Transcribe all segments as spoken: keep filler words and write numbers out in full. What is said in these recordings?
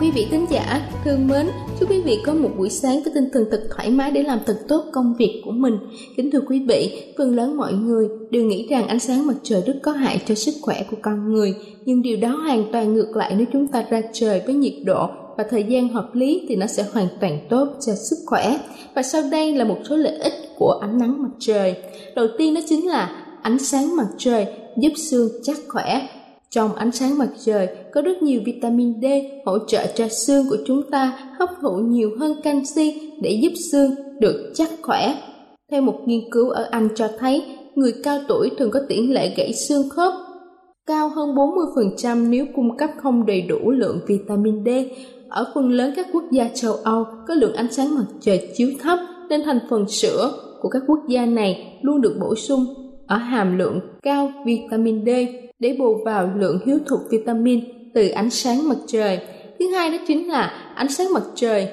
Quý vị khán giả thương mến, chúc quý vị có một buổi sáng với tinh thần thật thoải mái để làm thật tốt công việc của mình. Kính thưa quý vị, phần lớn mọi người đều nghĩ rằng ánh sáng mặt trời rất có hại cho sức khỏe của con người, nhưng điều đó hoàn toàn ngược lại. Nếu chúng ta ra trời với nhiệt độ và thời gian hợp lý thì nó sẽ hoàn toàn tốt cho sức khỏe. Và sau đây là một số lợi ích của ánh nắng mặt trời. Đầu tiên đó chính là ánh sáng mặt trời giúp xương chắc khỏe. Trong ánh sáng mặt trời có rất nhiều vitamin D hỗ trợ cho xương của chúng ta hấp thụ nhiều hơn canxi để giúp xương được chắc khỏe. Theo một nghiên cứu ở Anh cho thấy, người cao tuổi thường có tỷ lệ gãy xương khớp cao hơn bốn mươi phần trăm nếu cung cấp không đầy đủ lượng vitamin D. Ở phần lớn các quốc gia châu Âu có lượng ánh sáng mặt trời chiếu thấp nên thành phần sữa của các quốc gia này luôn được bổ sung ở hàm lượng cao vitamin D để bù vào lượng thiếu hụt vitamin từ ánh sáng mặt trời. Thứ hai đó chính là ánh sáng mặt trời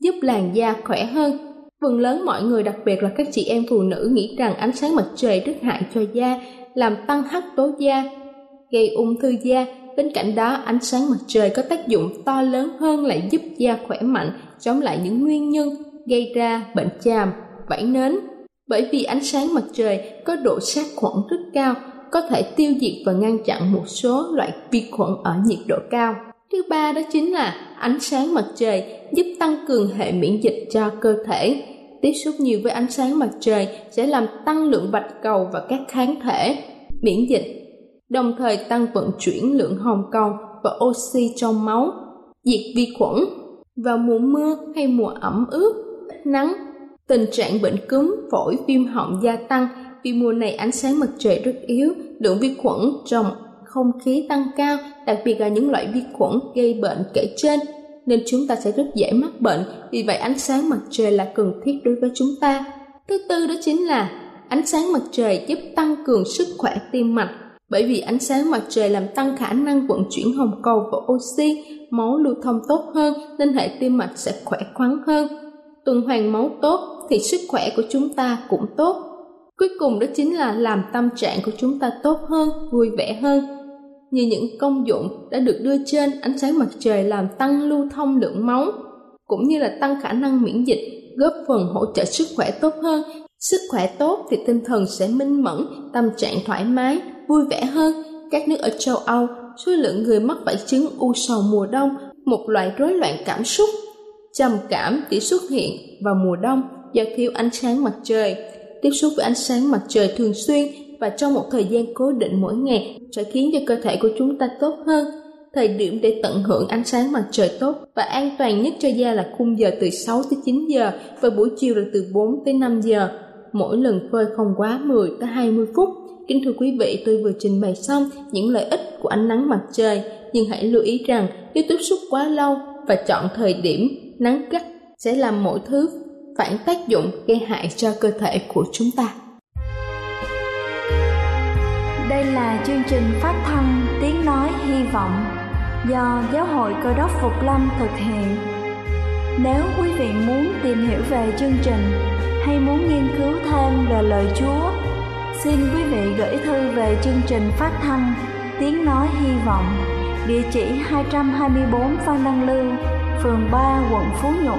giúp làn da khỏe hơn. Phần lớn mọi người, đặc biệt là các chị em phụ nữ, nghĩ rằng ánh sáng mặt trời rất hại cho da, làm tăng hắc tố da, gây ung thư da. Bên cạnh đó, ánh sáng mặt trời có tác dụng to lớn hơn lại giúp da khỏe mạnh, chống lại những nguyên nhân gây ra bệnh chàm, vảy nến. Bởi vì ánh sáng mặt trời có độ sát khuẩn rất cao, có thể tiêu diệt và ngăn chặn một số loại vi khuẩn ở nhiệt độ cao. Thứ ba đó chính là ánh sáng mặt trời giúp tăng cường hệ miễn dịch cho cơ thể. Tiếp xúc nhiều với ánh sáng mặt trời sẽ làm tăng lượng bạch cầu và các kháng thể miễn dịch, đồng thời tăng vận chuyển lượng hồng cầu và oxy trong máu, diệt vi khuẩn. Vào mùa mưa hay mùa ẩm ướt, ít nắng, tình trạng bệnh cúm, phổi, viêm họng gia tăng. Vì mùa này ánh sáng mặt trời rất yếu, lượng vi khuẩn trong không khí tăng cao, đặc biệt là những loại vi khuẩn gây bệnh kể trên, nên chúng ta sẽ rất dễ mắc bệnh. Vì vậy ánh sáng mặt trời là cần thiết đối với chúng ta. Thứ tư đó chính là ánh sáng mặt trời giúp tăng cường sức khỏe tim mạch. Bởi vì ánh sáng mặt trời làm tăng khả năng vận chuyển hồng cầu và oxy, máu lưu thông tốt hơn nên hệ tim mạch sẽ khỏe khoắn hơn. Tuần hoàn máu tốt thì sức khỏe của chúng ta cũng tốt. Cuối cùng đó chính là làm tâm trạng của chúng ta tốt hơn, vui vẻ hơn. Như những công dụng đã được đưa trên, ánh sáng mặt trời làm tăng lưu thông lượng máu, cũng như là tăng khả năng miễn dịch, góp phần hỗ trợ sức khỏe tốt hơn. Sức khỏe tốt thì tinh thần sẽ minh mẫn, tâm trạng thoải mái, vui vẻ hơn. Các nước ở châu Âu, số lượng người mắc phải chứng u sầu mùa đông, một loại rối loạn cảm xúc, trầm cảm chỉ xuất hiện vào mùa đông do thiếu ánh sáng mặt trời. Tiếp xúc với ánh sáng mặt trời thường xuyên và trong một thời gian cố định mỗi ngày sẽ khiến cho cơ thể của chúng ta tốt hơn. Thời điểm để tận hưởng ánh sáng mặt trời tốt và an toàn nhất cho da là khung giờ từ sáu tới chín giờ và buổi chiều là từ bốn tới năm giờ. Mỗi lần phơi không quá mười tới hai mươi phút. Kính thưa quý vị, tôi vừa trình bày xong những lợi ích của ánh nắng mặt trời, nhưng hãy lưu ý rằng nếu tiếp xúc quá lâu và chọn thời điểm nắng gắt sẽ làm mọi thứ phản tác dụng gây hại cho cơ thể của chúng ta. Đây là chương trình phát thanh Tiếng Nói Hy Vọng do Giáo hội Cơ đốc Phục Lâm thực hiện. Nếu quý vị muốn tìm hiểu về chương trình hay muốn nghiên cứu thêm về lời Chúa, xin quý vị gửi thư về chương trình phát thanh Tiếng Nói Hy Vọng, địa chỉ hai trăm hai mươi bốn Phan Đăng Lưu, phường ba, quận Phú Nhuận,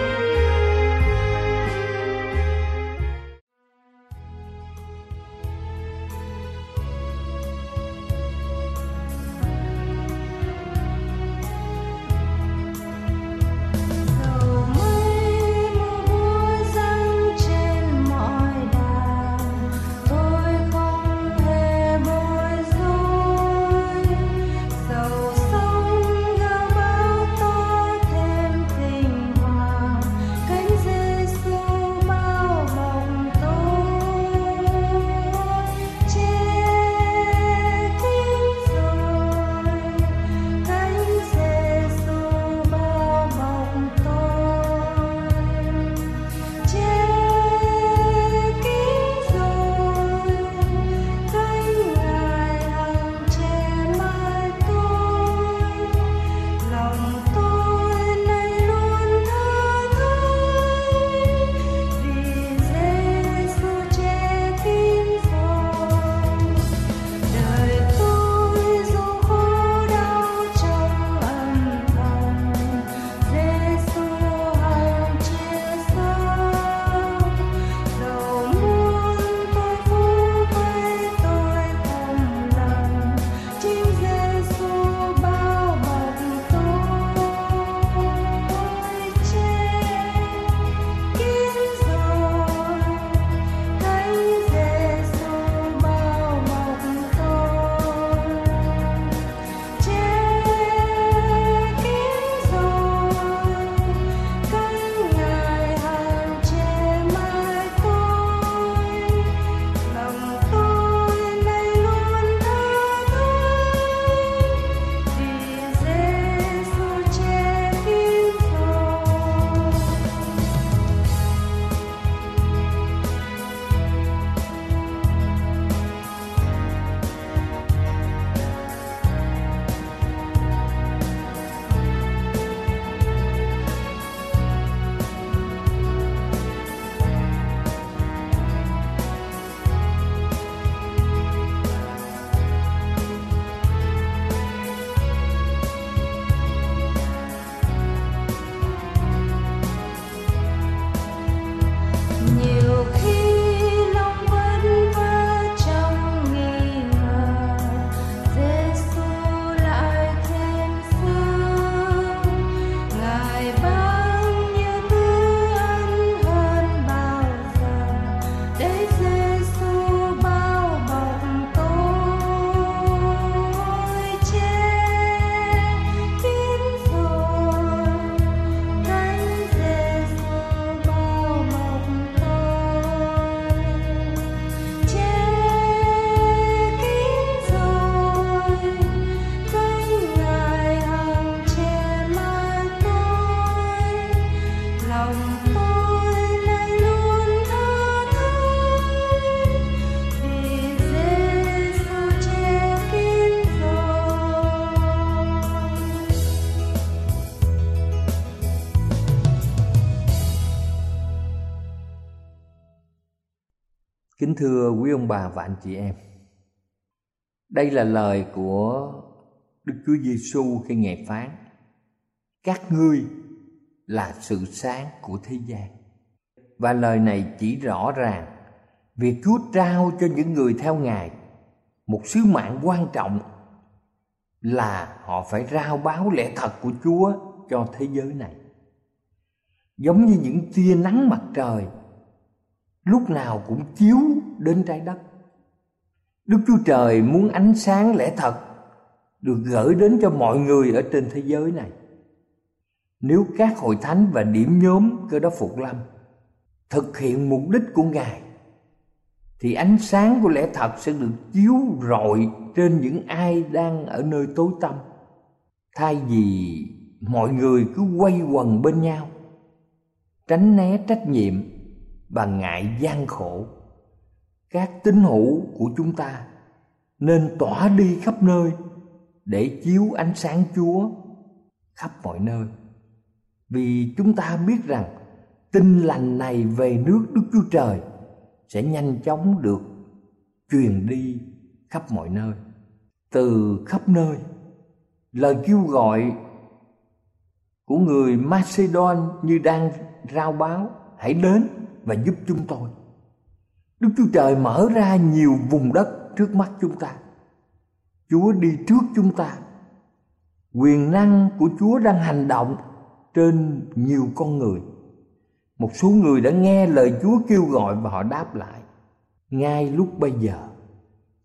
Kính thưa quý ông bà và anh chị em, đây là lời của Đức Chúa Giêsu khi Ngài phán: các ngươi là sự sáng của thế gian. Và lời này chỉ rõ ràng việc Chúa trao cho những người theo Ngài một sứ mạng quan trọng là họ phải rao báo lẽ thật của Chúa cho thế giới này. Giống như những tia nắng mặt trời lúc nào cũng chiếu đến trái đất, Đức Chúa Trời muốn ánh sáng lẽ thật được gửi đến cho mọi người ở trên thế giới này. Nếu các hội thánh và điểm nhóm Cơ Đốc Phục Lâm thực hiện mục đích của Ngài, thì ánh sáng của lẽ thật sẽ được chiếu rọi trên những ai đang ở nơi tối tăm. Thay vì mọi người cứ quay quần bên nhau, tránh né trách nhiệm và ngại gian khổ, các tín hữu của chúng ta nên tỏa đi khắp nơi để chiếu ánh sáng Chúa khắp mọi nơi. Vì chúng ta biết rằng tin lành này về nước Đức Chúa Trời sẽ nhanh chóng được truyền đi khắp mọi nơi. Từ khắp nơi, lời kêu gọi của người Macedon như đang rao báo: hãy đến và giúp chúng tôi. Đức Chúa Trời mở ra nhiều vùng đất trước mắt chúng ta. Chúa đi trước chúng ta. Quyền năng của Chúa đang hành động trên nhiều con người. Một số người đã nghe lời Chúa kêu gọi và họ đáp lại. Ngay lúc bây giờ,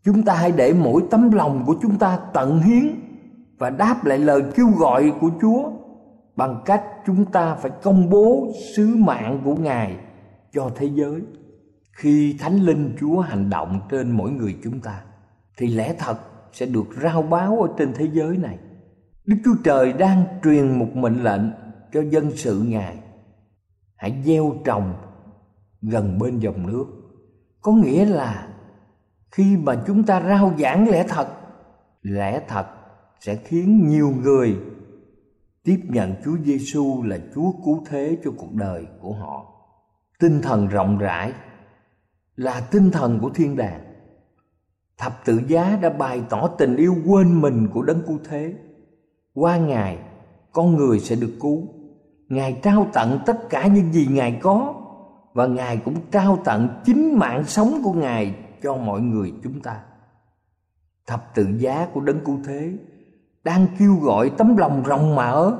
chúng ta hãy để mỗi tấm lòng của chúng ta tận hiến và đáp lại lời kêu gọi của Chúa bằng cách chúng ta phải công bố sứ mạng của Ngài cho thế giới. Khi Thánh Linh Chúa hành động trên mỗi người chúng ta, thì lẽ thật sẽ được rao báo ở trên thế giới này. Đức Chúa Trời đang truyền một mệnh lệnh cho dân sự Ngài: hãy gieo trồng gần bên dòng nước. Có nghĩa là khi mà chúng ta rao giảng lẽ thật, lẽ thật sẽ khiến nhiều người tiếp nhận Chúa Giêsu là Chúa cứu thế cho cuộc đời của họ. Tinh thần rộng rãi là tinh thần của thiên đàng. Thập tự giá đã bày tỏ tình yêu quên mình của Đấng Cứu Thế. Qua Ngài, con người sẽ được cứu. Ngài trao tặng tất cả những gì Ngài có, và Ngài cũng trao tặng chính mạng sống của Ngài cho mọi người chúng ta. Thập tự giá của Đấng Cứu Thế đang kêu gọi tấm lòng rộng mở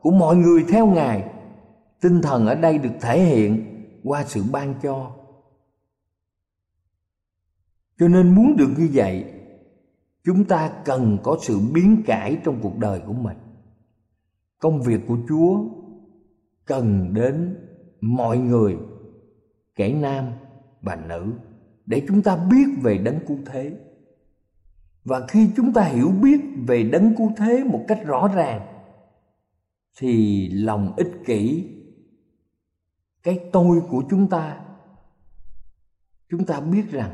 của mọi người theo Ngài. Tinh thần ở đây được thể hiện qua sự ban cho. Cho nên muốn được như vậy, chúng ta cần có sự biến cải trong cuộc đời của mình. Công việc của Chúa cần đến mọi người, kẻ nam và nữ, để chúng ta biết về Đấng Cứu Thế. Và khi chúng ta hiểu biết về Đấng Cứu Thế một cách rõ ràng, thì lòng ích kỷ, cái tôi của chúng ta, chúng ta biết rằng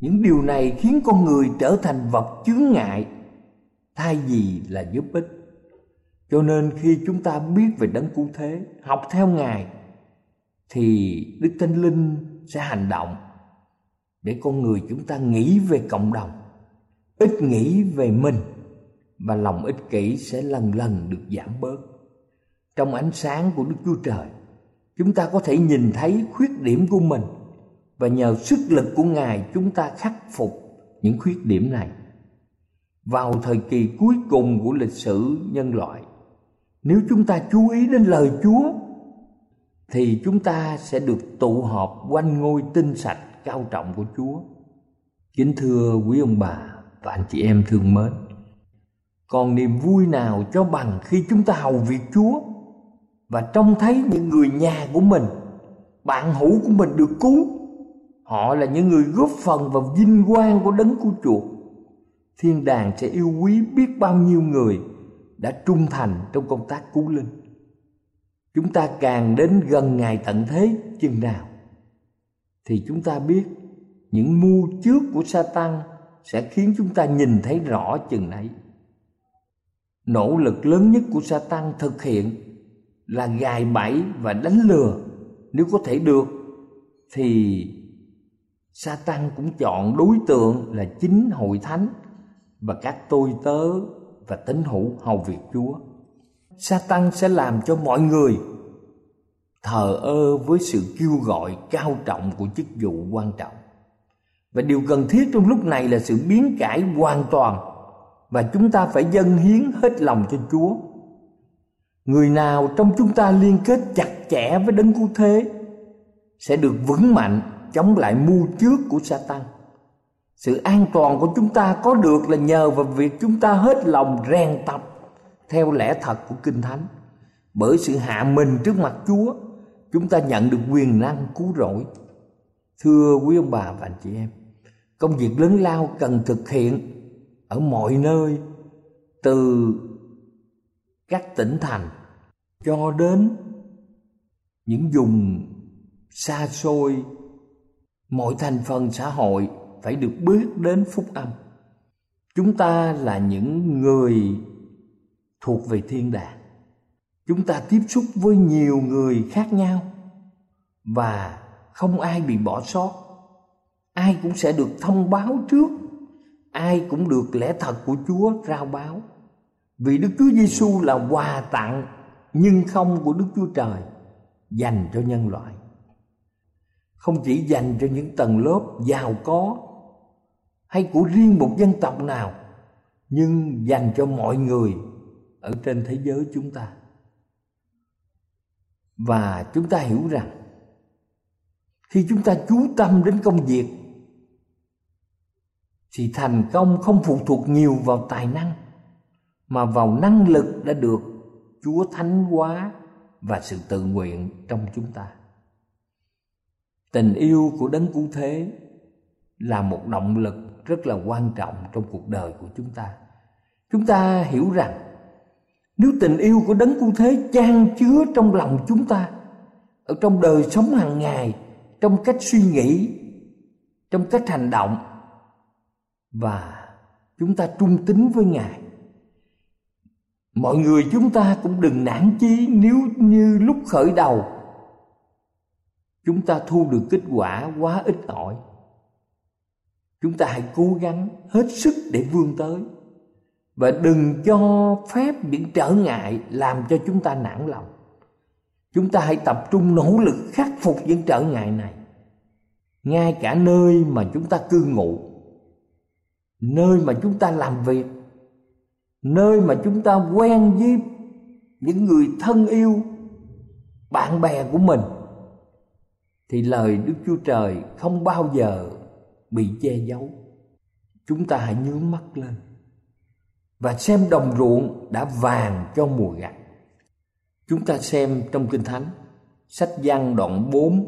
những điều này khiến con người trở thành vật chướng ngại thay vì là giúp ích. Cho nên khi chúng ta biết về Đấng Cứu Thế, học theo Ngài, thì Đức Thánh Linh sẽ hành động để con người chúng ta nghĩ về cộng đồng, ít nghĩ về mình, và lòng ích kỷ sẽ lần lần được giảm bớt. Trong ánh sáng của Đức Chúa Trời, chúng ta có thể nhìn thấy khuyết điểm của mình, và nhờ sức lực của Ngài chúng ta khắc phục những khuyết điểm này. Vào thời kỳ cuối cùng của lịch sử nhân loại, nếu chúng ta chú ý đến lời Chúa, thì chúng ta sẽ được tụ họp quanh ngôi tinh sạch cao trọng của Chúa. Kính thưa quý ông bà và anh chị em thương mến, còn niềm vui nào cho bằng khi chúng ta hầu việc Chúa và trông thấy những người nhà của mình, bạn hữu của mình được cứu. Họ là những người góp phần vào vinh quang của Đấng Cứu Chuộc. Thiên đàng sẽ yêu quý biết bao nhiêu người đã trung thành trong công tác cứu linh. Chúng ta càng đến gần ngày tận thế chừng nào, thì chúng ta biết những mưu trước của Satan sẽ khiến chúng ta nhìn thấy rõ chừng ấy. Nỗ lực lớn nhất của Satan thực hiện là gài bẫy và đánh lừa. Nếu có thể được, thì Sa-tan cũng chọn đối tượng là chính hội thánh và các tôi tớ và tín hữu hầu việc Chúa. Sa-tan sẽ làm cho mọi người thờ ơ với sự kêu gọi cao trọng của chức vụ quan trọng. Và điều cần thiết trong lúc này là sự biến cải hoàn toàn, và chúng ta phải dâng hiến hết lòng cho Chúa. Người nào trong chúng ta liên kết chặt chẽ với đấng cứu thế sẽ được vững mạnh chống lại mưu trước của Sa-tan. Sự an toàn của chúng ta có được là nhờ vào việc chúng ta hết lòng rèn tập theo lẽ thật của Kinh Thánh. Bởi sự hạ mình trước mặt Chúa, chúng ta nhận được quyền năng cứu rỗi. Thưa quý ông bà và anh chị em, công việc lớn lao cần thực hiện ở mọi nơi, từ các tỉnh thành cho đến những vùng xa xôi. Mọi thành phần xã hội phải được biết đến phúc âm. Chúng ta là những người thuộc về thiên đàng. Chúng ta tiếp xúc với nhiều người khác nhau và không ai bị bỏ sót. Ai cũng sẽ được thông báo trước, ai cũng được lẽ thật của Chúa rao báo. Vì Đức Chúa Giêsu là quà tặng nhưng không của Đức Chúa Trời dành cho nhân loại. Không chỉ dành cho những tầng lớp giàu có hay của riêng một dân tộc nào, nhưng dành cho mọi người ở trên thế giới chúng ta. Và chúng ta hiểu rằng khi chúng ta chú tâm đến công việc thì thành công không phụ thuộc nhiều vào tài năng, mà vào năng lực đã được Chúa thánh hóa và sự tự nguyện trong chúng ta. Tình yêu của đấng cứu thế là một động lực rất là quan trọng trong cuộc đời của chúng ta. Chúng ta hiểu rằng nếu tình yêu của đấng cứu thế chan chứa trong lòng chúng ta, ở trong đời sống hàng ngày, trong cách suy nghĩ, trong cách hành động, và chúng ta trung tín với Ngài, mọi người chúng ta cũng đừng nản chí nếu như lúc khởi đầu chúng ta thu được kết quả quá ít ỏi. Chúng ta hãy cố gắng hết sức để vươn tới, và đừng cho phép những trở ngại làm cho chúng ta nản lòng. Chúng ta hãy tập trung nỗ lực khắc phục những trở ngại này, ngay cả nơi mà chúng ta cư ngụ, nơi mà chúng ta làm việc, nơi mà chúng ta quen với những người thân yêu, bạn bè của mình, thì lời Đức Chúa Trời không bao giờ bị che giấu. Chúng ta hãy nhướng mắt lên và xem đồng ruộng đã vàng cho mùa gặt. Chúng ta xem trong Kinh Thánh, sách Giăng đoạn bốn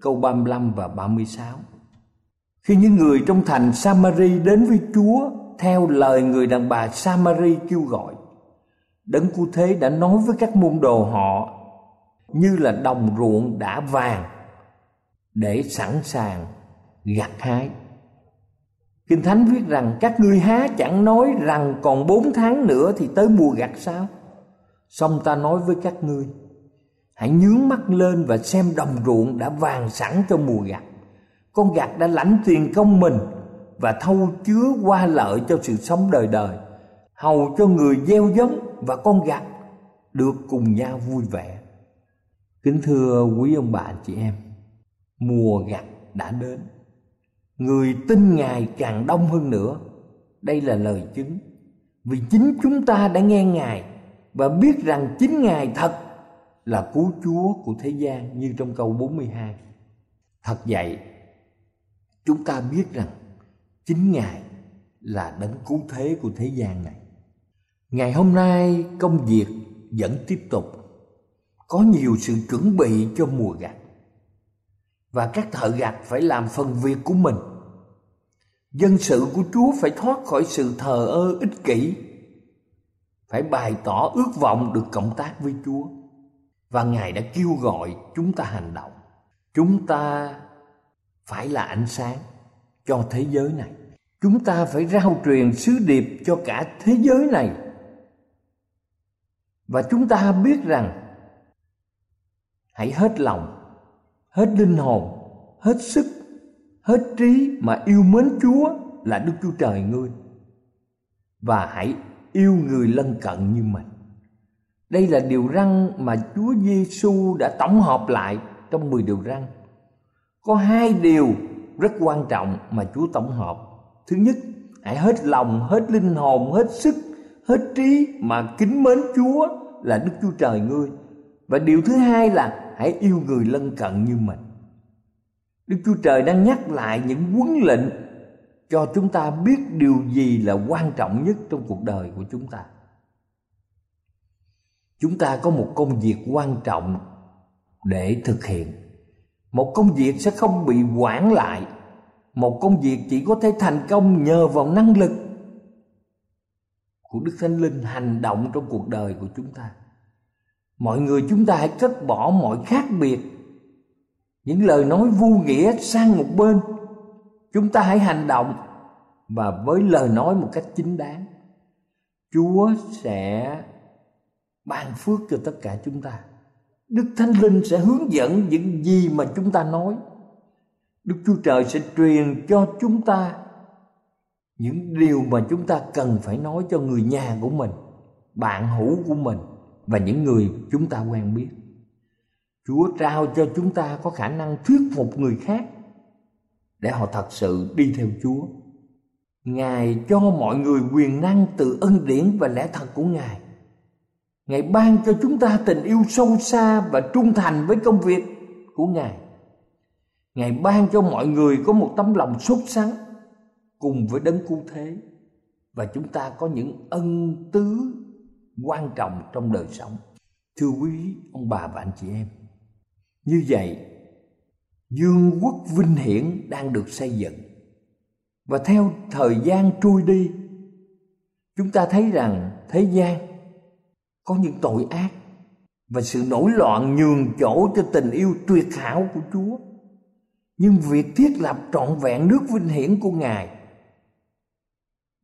câu ba mươi lăm và ba mươi sáu. Khi những người trong thành Samari đến với Chúa theo lời người đàn bà Samari kêu gọi, đấng cứu thế đã nói với các môn đồ họ như là đồng ruộng đã vàng để sẵn sàng gặt hái. Kinh Thánh viết rằng các ngươi há chẳng nói rằng còn bốn tháng nữa thì tới mùa gặt sao? Song ta nói với các ngươi, hãy nhướng mắt lên và xem đồng ruộng đã vàng sẵn cho mùa gặt. Con gặt đã lãnh tiền công mình và thâu chứa qua lợi cho sự sống đời đời. Hầu cho người gieo giống và con gặt được cùng nhau vui vẻ. Kính thưa quý ông bà chị em, mùa gặt đã đến, người tin Ngài càng đông hơn nữa. Đây là lời chứng, vì chính chúng ta đã nghe Ngài và biết rằng chính Ngài thật là cứu Chúa của thế gian, như trong câu bốn mươi hai. Thật vậy, chúng ta biết rằng chính Ngài là đấng cứu thế của thế gian này. Ngày hôm nay công việc vẫn tiếp tục, có nhiều sự chuẩn bị cho mùa gặt, và các thợ gặt phải làm phần việc của mình. Dân sự của Chúa phải thoát khỏi sự thờ ơ ích kỷ, phải bày tỏ ước vọng được cộng tác với Chúa. Và Ngài đã kêu gọi chúng ta hành động. Chúng ta phải là ánh sáng cho thế giới này. Chúng ta phải rao truyền sứ điệp cho cả thế giới này. Và chúng ta biết rằng hãy hết lòng, hết linh hồn, hết sức hết trí mà yêu mến Chúa là Đức Chúa Trời ngươi, và hãy yêu người lân cận như mình. Đây là điều răn mà Chúa Giêsu đã tổng hợp lại trong mười điều răn. Có hai điều rất quan trọng mà Chúa tổng hợp. Thứ nhất, hãy hết lòng, hết linh hồn, hết sức, hết trí mà kính mến Chúa là Đức Chúa Trời ngươi. Và điều thứ hai là hãy yêu người lân cận như mình. Đức Chúa Trời đang nhắc lại những huấn lệnh cho chúng ta biết điều gì là quan trọng nhất trong cuộc đời của chúng ta. Chúng ta có một công việc quan trọng để thực hiện. Một công việc sẽ không bị hoãn lại. Một công việc chỉ có thể thành công nhờ vào năng lực của Đức Thánh Linh hành động trong cuộc đời của chúng ta. Mọi người chúng ta hãy cất bỏ mọi khác biệt, những lời nói vô nghĩa sang một bên. Chúng ta hãy hành động và với lời nói một cách chính đáng. Chúa sẽ ban phước cho tất cả chúng ta. Đức Thánh Linh sẽ hướng dẫn những gì mà chúng ta nói. Đức Chúa Trời sẽ truyền cho chúng ta những điều mà chúng ta cần phải nói cho người nhà của mình, bạn hữu của mình và những người chúng ta quen biết. Chúa trao cho chúng ta có khả năng thuyết phục người khác để họ thật sự đi theo Chúa. Ngài cho mọi người quyền năng từ ân điển và lẽ thật của Ngài. Ngài ban cho chúng ta tình yêu sâu xa và trung thành với công việc của Ngài. Ngài ban cho mọi người có một tấm lòng sốt sắng cùng với đấng cứu thế. Và chúng ta có những ân tứ quan trọng trong đời sống. Thưa quý ông bà và anh chị em, như vậy vương quốc vinh hiển đang được xây dựng. Và theo thời gian trôi đi, chúng ta thấy rằng thế gian có những tội ác và sự nổi loạn nhường chỗ cho tình yêu tuyệt hảo của Chúa. Nhưng việc thiết lập trọn vẹn nước vinh hiển của Ngài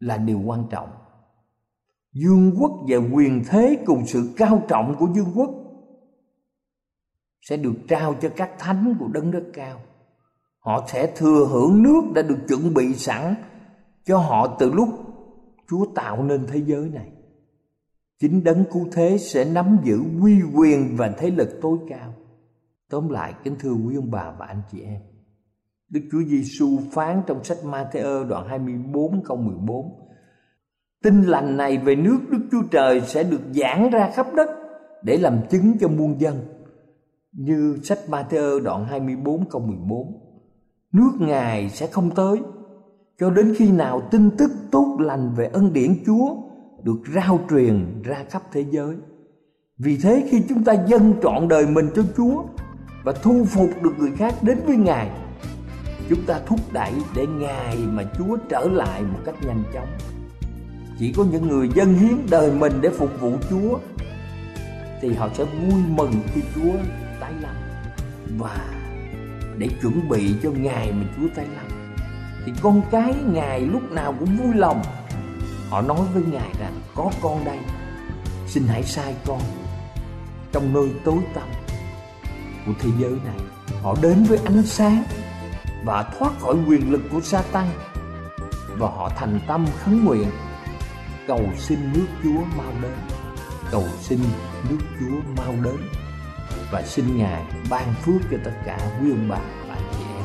là điều quan trọng. Vương quốc và quyền thế cùng sự cao trọng của vương quốc sẽ được trao cho các thánh của đấng rất cao. Họ sẽ thừa hưởng nước đã được chuẩn bị sẵn cho họ từ lúc Chúa tạo nên thế giới này. Chính đấng cứu thế sẽ nắm giữ uy quyền và thế lực tối cao. Tóm lại, kính thưa quý ông bà và anh chị em, Đức Chúa Giêsu phán trong sách Ma-thi-ơ đoạn hai mươi bốn câu mười bốn: tin lành này về nước Đức Chúa Trời sẽ được giảng ra khắp đất để làm chứng cho muôn dân. Như sách Ma-thi-ơ đoạn hai mươi bốn câu mười bốn: nước Ngài sẽ không tới cho đến khi nào tin tức tốt lành về ân điển Chúa được rao truyền ra khắp thế giới. Vì thế khi chúng ta dâng trọn đời mình cho Chúa và thu phục được người khác đến với Ngài, chúng ta thúc đẩy để Ngài mà Chúa trở lại một cách nhanh chóng. Chỉ có những người dâng hiến đời mình để phục vụ Chúa thì họ sẽ vui mừng khi Chúa tái lâm. Và để chuẩn bị cho Ngài mà Chúa tái lâm thì con cái Ngài lúc nào cũng vui lòng. Họ nói với Ngài rằng: có con đây, xin hãy sai con trong nơi tối tăm của thế giới này. Họ đến với ánh sáng và thoát khỏi quyền lực của Sa-tan, và họ thành tâm khấn nguyện cầu xin nước Chúa mau đến, cầu xin nước Chúa mau đến, và xin Ngài ban phước cho tất cả quý ông bà và anh chị em.